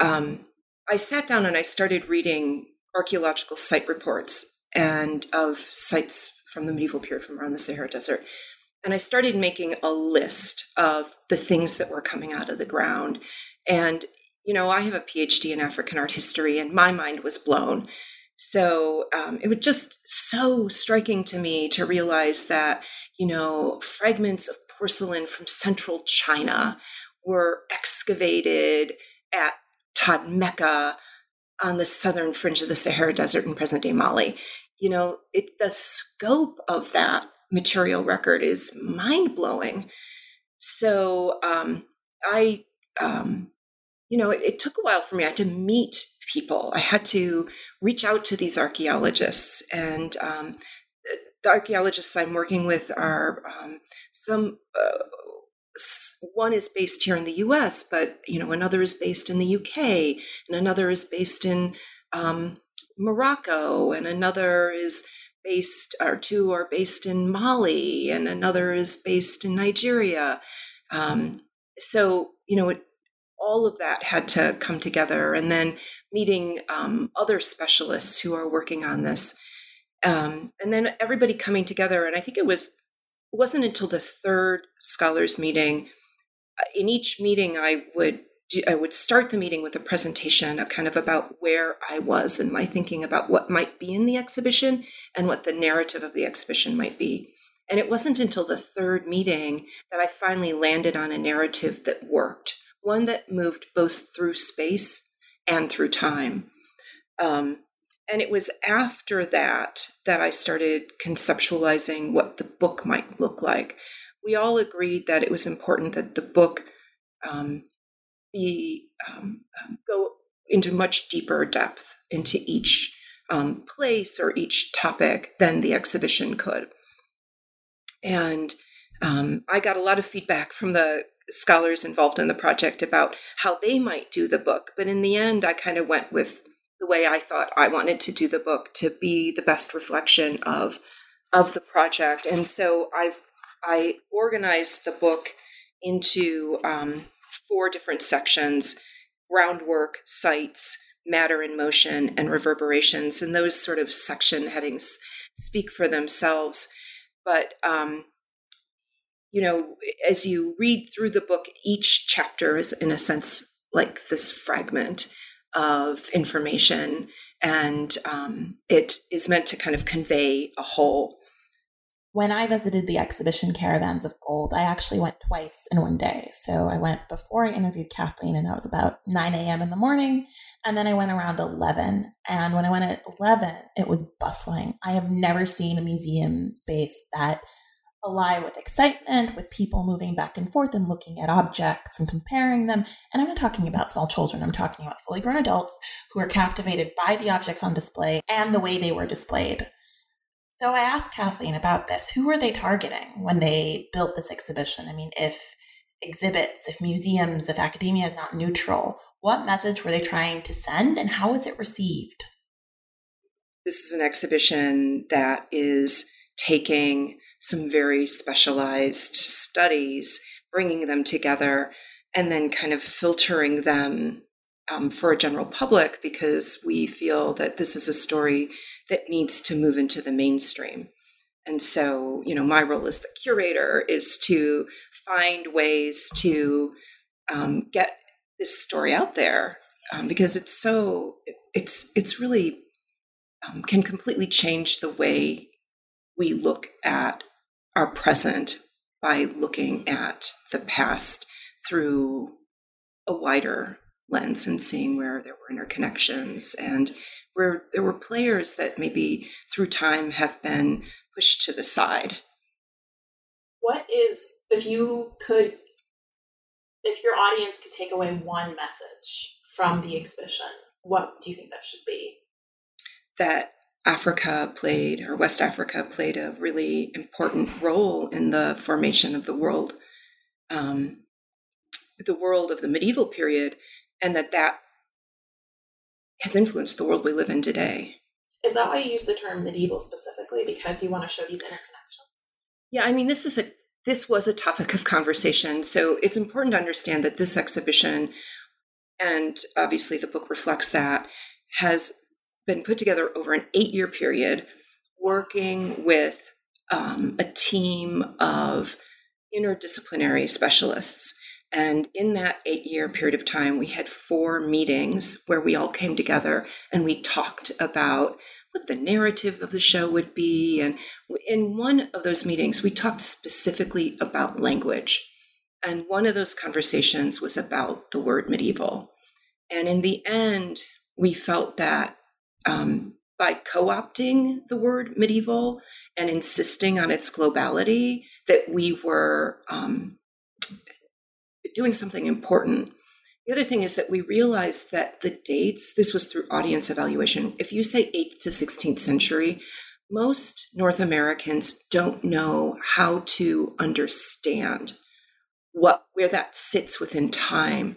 I sat down and I started reading archaeological site reports and of sites from the medieval period from around the Sahara Desert. And I started making a list of the things that were coming out of the ground. And, you know, I have a PhD in African art history, and my mind was blown. So it was just so striking to me to realize that, you know, fragments of porcelain from central China were excavated at Tadmekka on the southern fringe of the Sahara Desert in present-day Mali. You know, the scope of that material record is mind-blowing. So it took a while for me. I had to meet people. I had to reach out to these archaeologists, and the archaeologists I'm working with are one is based here in the U.S., but you know, another is based in the U.K., and another is based in Morocco, and another is based, or two are based in Mali, and another is based in Nigeria. So you know, all of that had to come together, and then meeting other specialists who are working on this, and then everybody coming together. And I think it wasn't until the third scholars meeting. In each meeting, I would start the meeting with a presentation, kind of about where I was and my thinking about what might be in the exhibition and what the narrative of the exhibition might be. And it wasn't until the third meeting that I finally landed on a narrative that worked, one that moved both through space and through time. And it was after that that I started conceptualizing what the book might look like. We all agreed that it was important that the book go into much deeper depth into each place or each topic than the exhibition could. And I got a lot of feedback from the scholars involved in the project about how they might do the book. But in the end, I kind of went with the way I thought I wanted to do the book to be the best reflection of the project. And so I organized the book into four different sections: groundwork, sites, matter in motion, and reverberations. And those sort of section headings speak for themselves. But you know, as you read through the book, each chapter is, in a sense, like this fragment of information, and it is meant to kind of convey a whole. When I visited the exhibition Caravans of Gold, I actually went twice in one day. So I went before I interviewed Kathleen, and that was about 9 a.m. in the morning. And then I went around 11. And when I went at 11, it was bustling. I have never seen a museum space that alive with excitement, with people moving back and forth and looking at objects and comparing them. And I'm not talking about small children. I'm talking about fully grown adults who are captivated by the objects on display and the way they were displayed. So I asked Kathleen about this. Who were they targeting when they built this exhibition? I mean, if exhibits, if museums, if academia is not neutral, what message were they trying to send, and how was it received? This is an exhibition that is taking some very specialized studies, bringing them together, and then kind of filtering them for a general public, because we feel that this is a story that needs to move into the mainstream. And so, you know, my role as the curator is to find ways to get this story out there, because it's really can completely change the way we look at our present by looking at the past through a wider lens and seeing where there were interconnections and where there were players that maybe through time have been pushed to the side. What is, if your audience could take away one message from the exhibition, what do you think that should be? That West Africa played a really important role in the formation of the world of the medieval period, and that has influenced the world we live in today. Is that why you use the term medieval specifically, because you want to show these interconnections? Yeah, I mean, this was a topic of conversation. So it's important to understand that this exhibition, and obviously the book reflects that, has been put together over an 8-year period, working with a team of interdisciplinary specialists. And in that 8-year period of time, we had 4 meetings where we all came together and we talked about what the narrative of the show would be. And in one of those meetings, we talked specifically about language. And one of those conversations was about the word medieval. And in the end, we felt that by co-opting the word medieval and insisting on its globality, that we were doing something important. The other thing is that we realized that the dates, this was through audience evaluation. If you say 8th to 16th century, most North Americans don't know how to understand where that sits within time.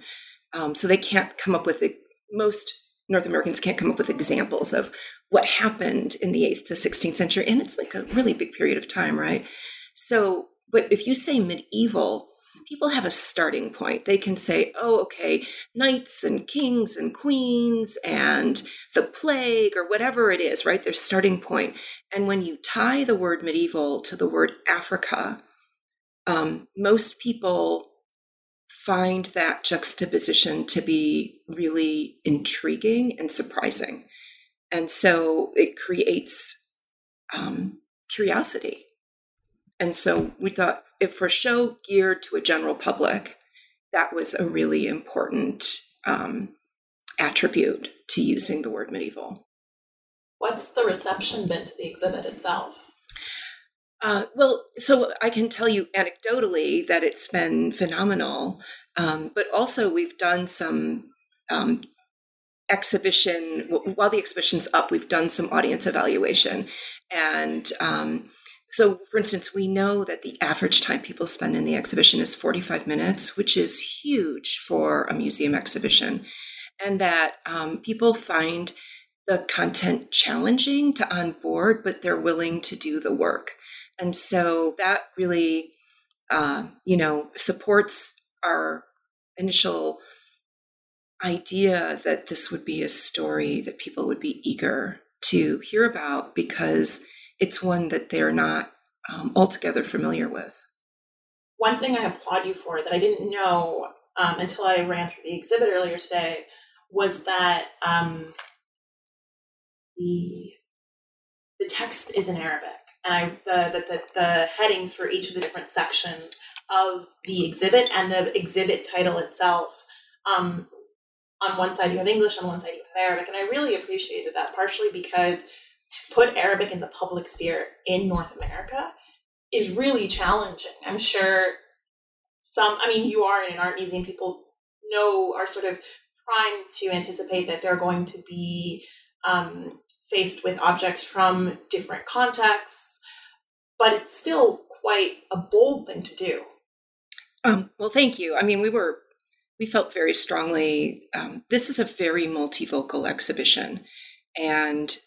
So they can't come up with it. Most North Americans can't come up with examples of what happened in the 8th to 16th century. And it's like a really big period of time, right? So, but if you say medieval, people have a starting point. They can say, oh, okay, knights and kings and queens and the plague or whatever it is, right? Their starting point. And when you tie the word medieval to the word Africa, most people find that juxtaposition to be really intriguing and surprising. And so it creates curiosity. And so we thought, if for a show geared to a general public, that was a really important attribute to using the word medieval. What's the reception been to the exhibit itself? Well, so I can tell you anecdotally that it's been phenomenal, but also we've done some exhibition, while the exhibition's up, we've done some audience evaluation. And so, for instance, we know that the average time people spend in the exhibition is 45 minutes, which is huge for a museum exhibition, and that people find the content challenging to onboard, but they're willing to do the work. And so that really, supports our initial idea that this would be a story that people would be eager to hear about because it's one that they're not altogether familiar with. One thing I applaud you for that I didn't know until I ran through the exhibit earlier today was that the text is in Arabic. And the headings for each of the different sections of the exhibit and the exhibit title itself. On one side you have English, on one side you have Arabic, and I really appreciated that, partially because to put Arabic in the public sphere in North America is really challenging. I'm sure you are in an art museum, people are sort of primed to anticipate that they're going to be faced with objects from different contexts, but it's still quite a bold thing to do. Well, thank you. I mean, we felt very strongly, this is a very multivocal exhibition. And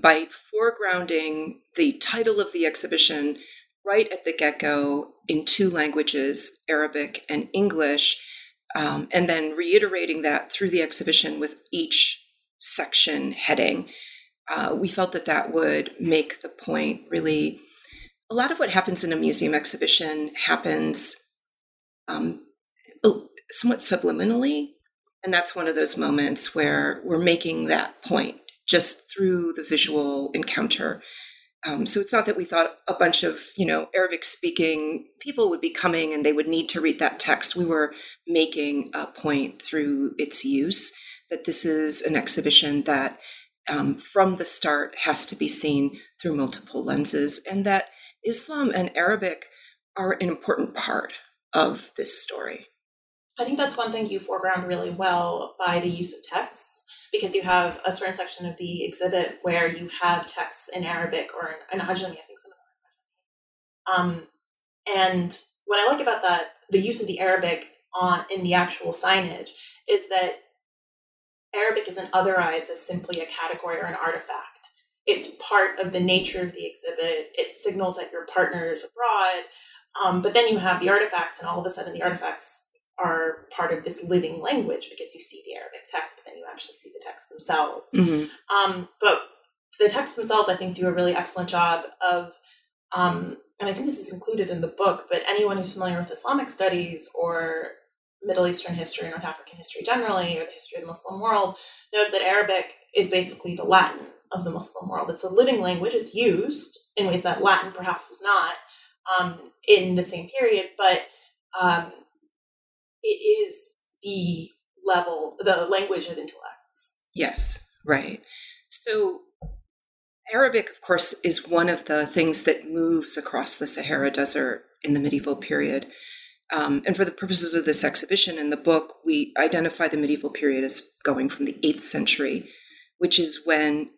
by foregrounding the title of the exhibition right at the get-go in 2 languages, Arabic and English, and then reiterating that through the exhibition with each section heading, we felt that would make the point really. A lot of what happens in a museum exhibition happens somewhat subliminally. And that's one of those moments where we're making that point just through the visual encounter. So it's not that we thought a bunch of, Arabic speaking people would be coming and they would need to read that text. We were making a point through its use that this is an exhibition that from the start has to be seen through multiple lenses, and that Islam and Arabic are an important part of this story. I think that's one thing you foreground really well by the use of texts, because you have a certain section of the exhibit where you have texts in Arabic or in Ajami, I think some of them are Ajami. And what I like about that, the use of the Arabic in the actual signage, is that Arabic isn't otherized as simply a category or an artifact. It's part of the nature of the exhibit. It signals that your partner is abroad, but then you have the artifacts, and all of a sudden the artifacts are part of this living language because you see the Arabic text, but then you actually see the texts themselves. Mm-hmm. But the texts themselves, I think, do a really excellent job of, and I think this is included in the book, but anyone who's familiar with Islamic studies or Middle Eastern history, North African history generally, or the history of the Muslim world, knows that Arabic is basically the Latin of the Muslim world. It's a living language. It's used in ways that Latin perhaps was not in the same period, but it is the language of intellects. Yes, right. So Arabic, of course, is one of the things that moves across the Sahara Desert in the medieval period. And for the purposes of this exhibition and the book, we identify the medieval period as going from the 8th century, which is when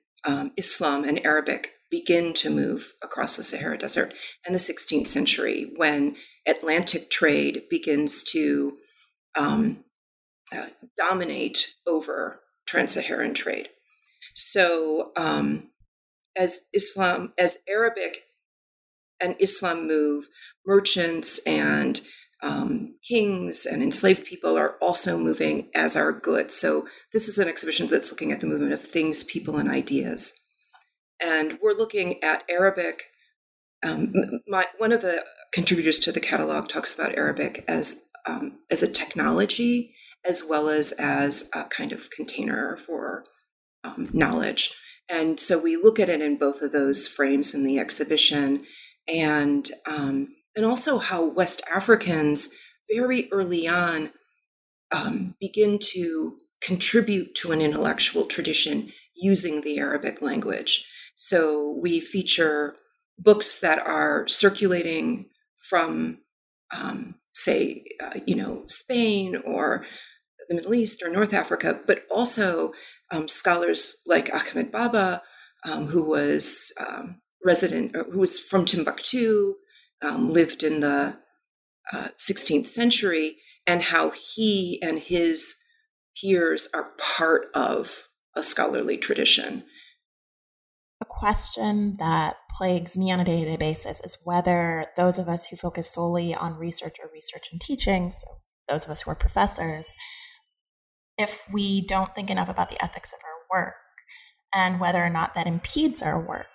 Islam and Arabic begin to move across the Sahara Desert, and the 16th century, when Atlantic trade begins to dominate over trans-Saharan trade. So as Arabic and Islam move, merchants and kings and enslaved people are also moving, as are goods. So this is an exhibition that's looking at the movement of things, people, and ideas. And we're looking at Arabic. One of the contributors to the catalog talks about Arabic as a technology, as well as a kind of container for knowledge. And so we look at it in both of those frames in the exhibition, and also how West Africans very early on begin to contribute to an intellectual tradition using the Arabic language. So we feature books that are circulating from, Spain or the Middle East or North Africa, but also scholars like Ahmed Baba, who was from Timbuktu, lived in the 16th century, and how he and his peers are part of a scholarly tradition. A question that plagues me on a day-to-day basis is whether those of us who focus solely on research or research and teaching, so those of us who are professors, if we don't think enough about the ethics of our work and whether or not that impedes our work.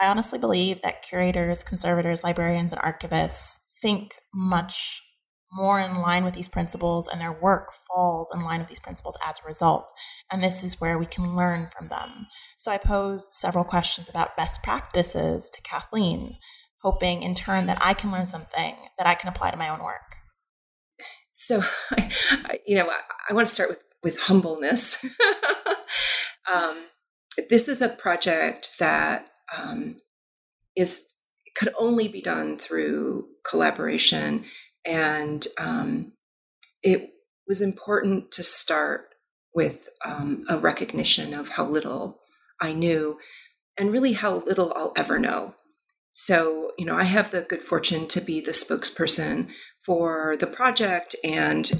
I honestly believe that curators, conservators, librarians, and archivists think much more in line with these principles, and their work falls in line with these principles as a result. And this is where we can learn from them. So I posed several questions about best practices to Kathleen, hoping in turn that I can learn something that I can apply to my own work. So, I want to start with humbleness. This is a project that could only be done through collaboration. And it was important to start with a recognition of how little I knew and really how little I'll ever know. So, I have the good fortune to be the spokesperson for the project and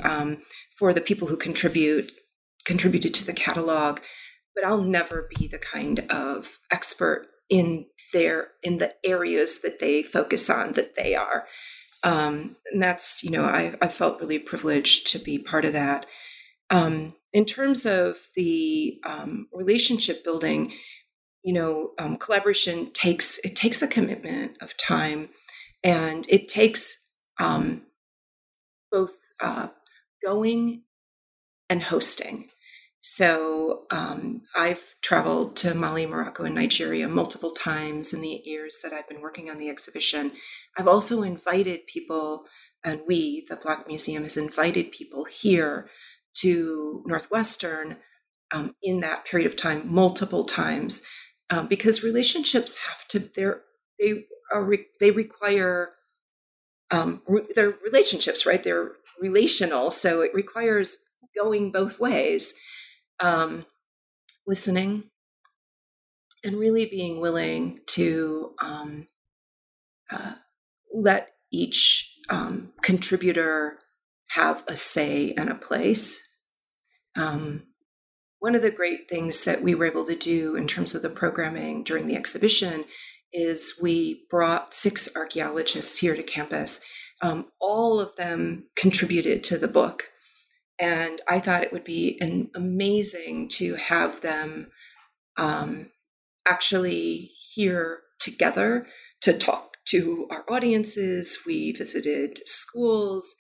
for the people who contributed to the catalog, but I'll never be the kind of expert in the areas that they focus on, that they are. And that's, I felt really privileged to be part of that. In terms of the relationship building, collaboration takes a commitment of time, and it takes both going and hosting. So I've traveled to Mali, Morocco, and Nigeria multiple times in the years that I've been working on the exhibition. I've also invited people, and the Block Museum has invited people here to Northwestern in that period of time multiple times, because relationships require they're relationships, right? They're relational, so it requires going both ways. Listening and really being willing to let each contributor have a say and a place. One of the great things that we were able to do in terms of the programming during the exhibition is we brought 6 archaeologists here to campus. All of them contributed to the book. And I thought it would be amazing to have them actually here together to talk to our audiences. We visited schools.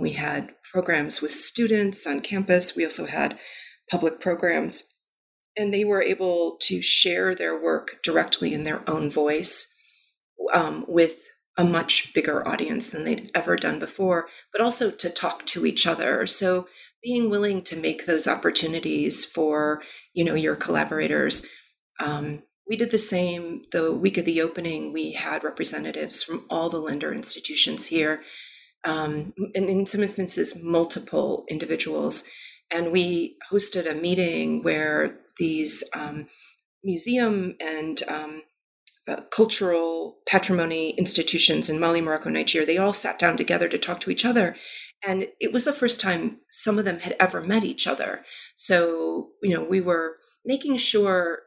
We had programs with students on campus. We also had public programs, and they were able to share their work directly in their own voice with a much bigger audience than they'd ever done before, but also to talk to each other. So being willing to make those opportunities for, you know, your collaborators. We did the same the week of the opening. We had representatives from all the lender institutions here, and in some instances, multiple individuals. And we hosted a meeting where these museum and cultural patrimony institutions in Mali, Morocco, Nigeria, they all sat down together to talk to each other. And it was the first time some of them had ever met each other. So, you know, we were making sure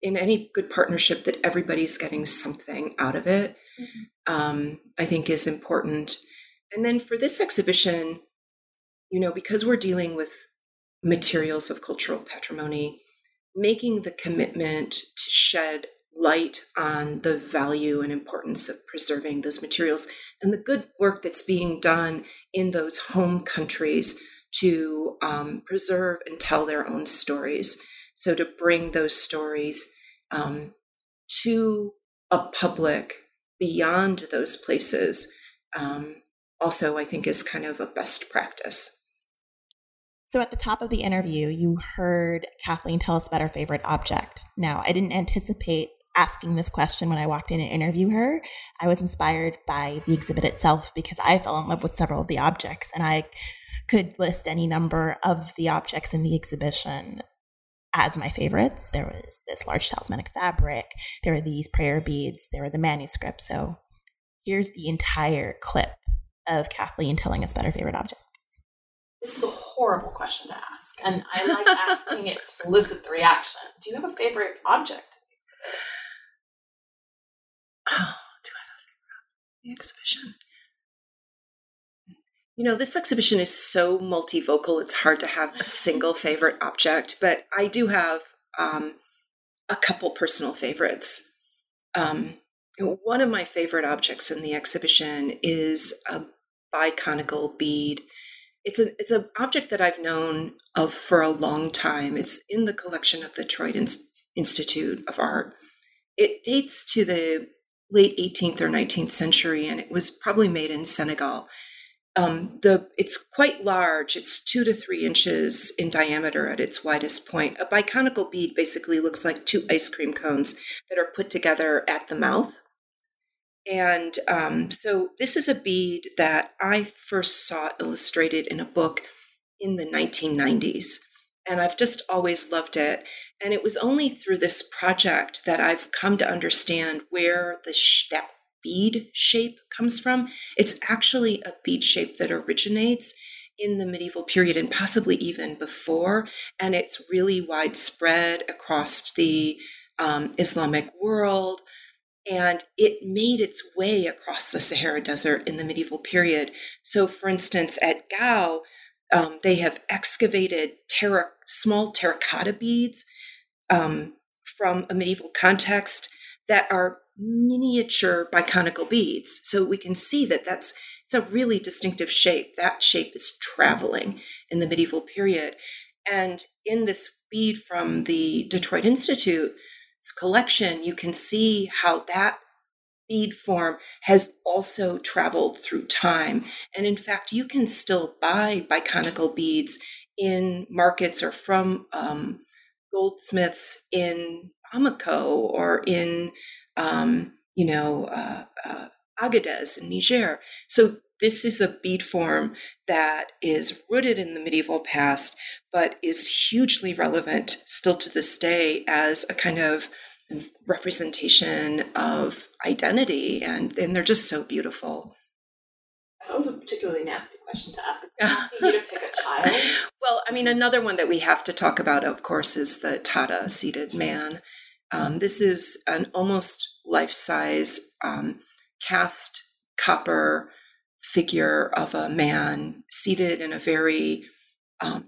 in any good partnership that everybody's getting something out of it, mm-hmm. I think is important. And then for this exhibition, you know, because we're dealing with materials of cultural patrimony, making the commitment to shed light on the value and importance of preserving those materials and the good work that's being done in those home countries to preserve and tell their own stories. So to bring those stories to a public beyond those places also, I think, is kind of a best practice. So at the top of the interview, you heard Kathleen tell us about her favorite object. Now, I didn't anticipate asking this question when I walked in and interviewed her. I was inspired by the exhibit itself because I fell in love with several of the objects, and I could list any number of the objects in the exhibition as my favorites. There was this large talismanic fabric. There were these prayer beads. There were the manuscripts. So here's the entire clip of Kathleen telling us about her favorite object. This is a horrible question to ask, and I like asking it to solicit the reaction. Do you have a favorite object in the exhibit? Oh, do I have a favorite object in the exhibition? You know, this exhibition is so multivocal, it's hard to have a single favorite object, but I do have a couple personal favorites. One of my favorite objects in the exhibition is a biconical bead. It's an object that I've known of for a long time. It's in the collection of the Detroit Institute of Art. It dates to the late 18th or 19th century, and it was probably made in Senegal. It's quite large. It's 2 to 3 inches in diameter at its widest point. A biconical bead basically looks like 2 ice cream cones that are put together at the mouth. And so this is a bead that I first saw illustrated in a book in the 1990s. And I've just always loved it. And it was only through this project that I've come to understand where the that bead shape comes from. It's actually a bead shape that originates in the medieval period and possibly even before. And it's really widespread across the Islamic world. And it made its way across the Sahara Desert in the medieval period. So, for instance, at Gao, they have excavated small terracotta beads from a medieval context that are miniature biconical beads. So we can see that it's a really distinctive shape. That shape is traveling in the medieval period. And in this bead from the Detroit Institute collection, you can see how that bead form has also traveled through time. And in fact, you can still buy biconical beads in markets or from goldsmiths in Bamako or in, Agadez in Niger. So this is a bead form that is rooted in the medieval past, but is hugely relevant still to this day as a kind of representation of identity. And they're just so beautiful. That was a particularly nasty question to ask. It's asking you to pick a child. Well, I mean, another one that we have to talk about, of course, is the Tata-seated man. This is an almost life-size cast copper figure of a man seated in a very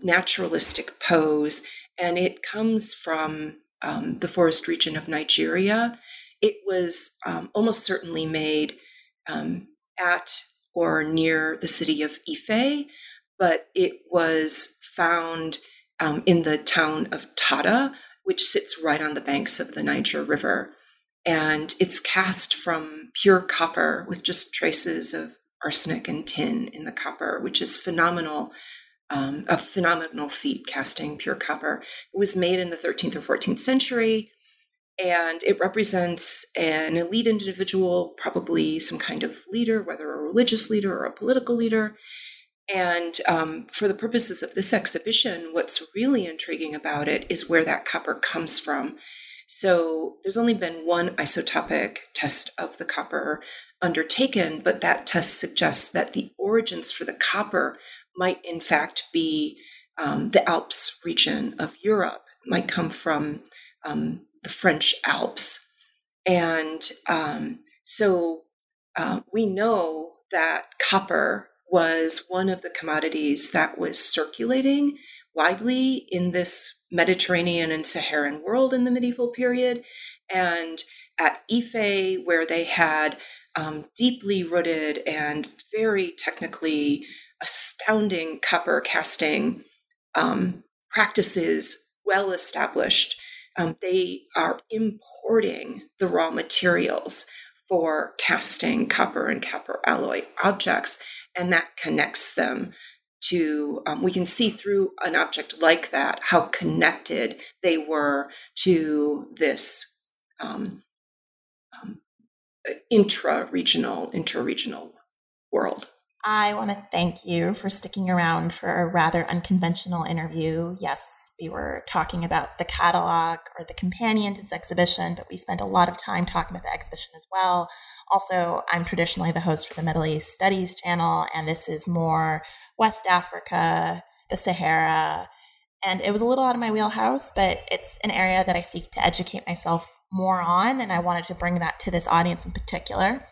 naturalistic pose. And it comes from the forest region of Nigeria. It was almost certainly made at or near the city of Ife, but it was found in the town of Tada, which sits right on the banks of the Niger River. And it's cast from pure copper with just traces of arsenic and tin in the copper, which is phenomenal, a phenomenal feat, casting pure copper. It was made in the 13th or 14th century, and it represents an elite individual, probably some kind of leader, whether a religious leader or a political leader. And for the purposes of this exhibition, what's really intriguing about it is where that copper comes from. So there's only been one isotopic test of the copper undertaken, but that test suggests that the origins for the copper might in fact be the Alps region of Europe. It might come from the French Alps. And so we know that copper was one of the commodities that was circulating widely in this Mediterranean and Saharan world in the medieval period. And at Ife, where they had deeply rooted and very technically astounding copper casting practices well established, they are importing the raw materials for casting copper and copper alloy objects. And that connects them to, we can see through an object like that, how connected they were to this intra-regional world. I want to thank you for sticking around for a rather unconventional interview. Yes, we were talking about the catalog or the companion to this exhibition, but we spent a lot of time talking about the exhibition as well. Also, I'm traditionally the host for the Middle East Studies channel, and this is more West Africa, the Sahara, and it was a little out of my wheelhouse, but it's an area that I seek to educate myself more on, and I wanted to bring that to this audience in particular.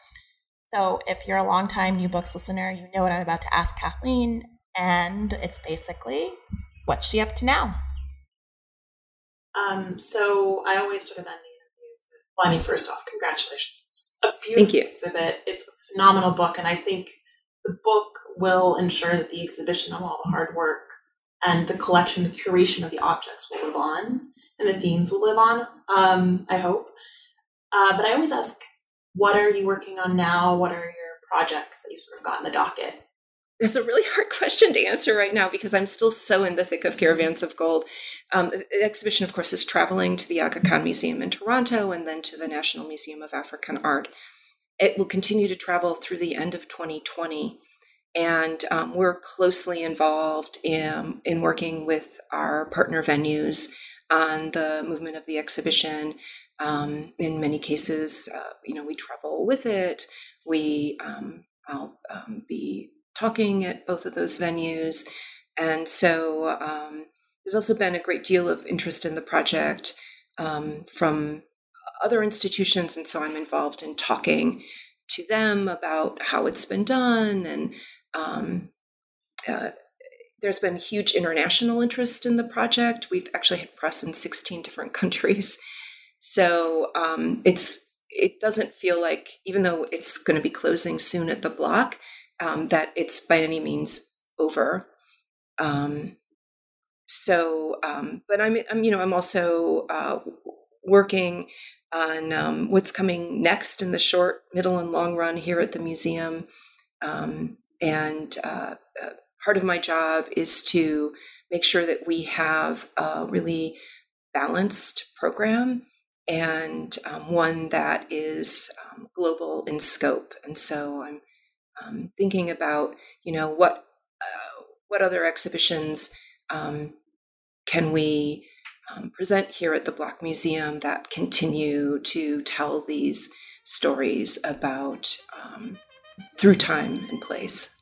So if you're a longtime New Books listener, you know what I'm about to ask Kathleen, and it's basically, what's she up to now? So I always sort of end the interviews with, first off, congratulations. It's a beautiful exhibit. It's a phenomenal book, and I think the book will ensure that the exhibition of all the hard work and the collection, the curation of the objects will live on, and the themes will live on, I hope. But I always ask, what are you working on now? What are your projects that you've sort of got in the docket? That's a really hard question to answer right now because I'm still so in the thick of Caravans of Gold. The exhibition, of course, is traveling to the Aga Khan Museum in Toronto and then to the National Museum of African Art. It will continue to travel through the end of 2020. And we're closely involved in working with our partner venues on the movement of the exhibition. In many cases, we travel with it. I'll be talking at both of those venues. And so there's also been a great deal of interest in the project from other institutions. And so I'm involved in talking to them about how it's been done. And there's been huge international interest in the project. We've actually had press in 16 different countries. So it doesn't feel like, even though it's going to be closing soon at the Block, that it's by any means over. But I'm also working on what's coming next in the short, middle, and long run here at the museum. And part of my job is to make sure that we have a really balanced program. And one that is global in scope, and so I'm thinking about what other exhibitions can we present here at the Block Museum that continue to tell these stories about through time and place.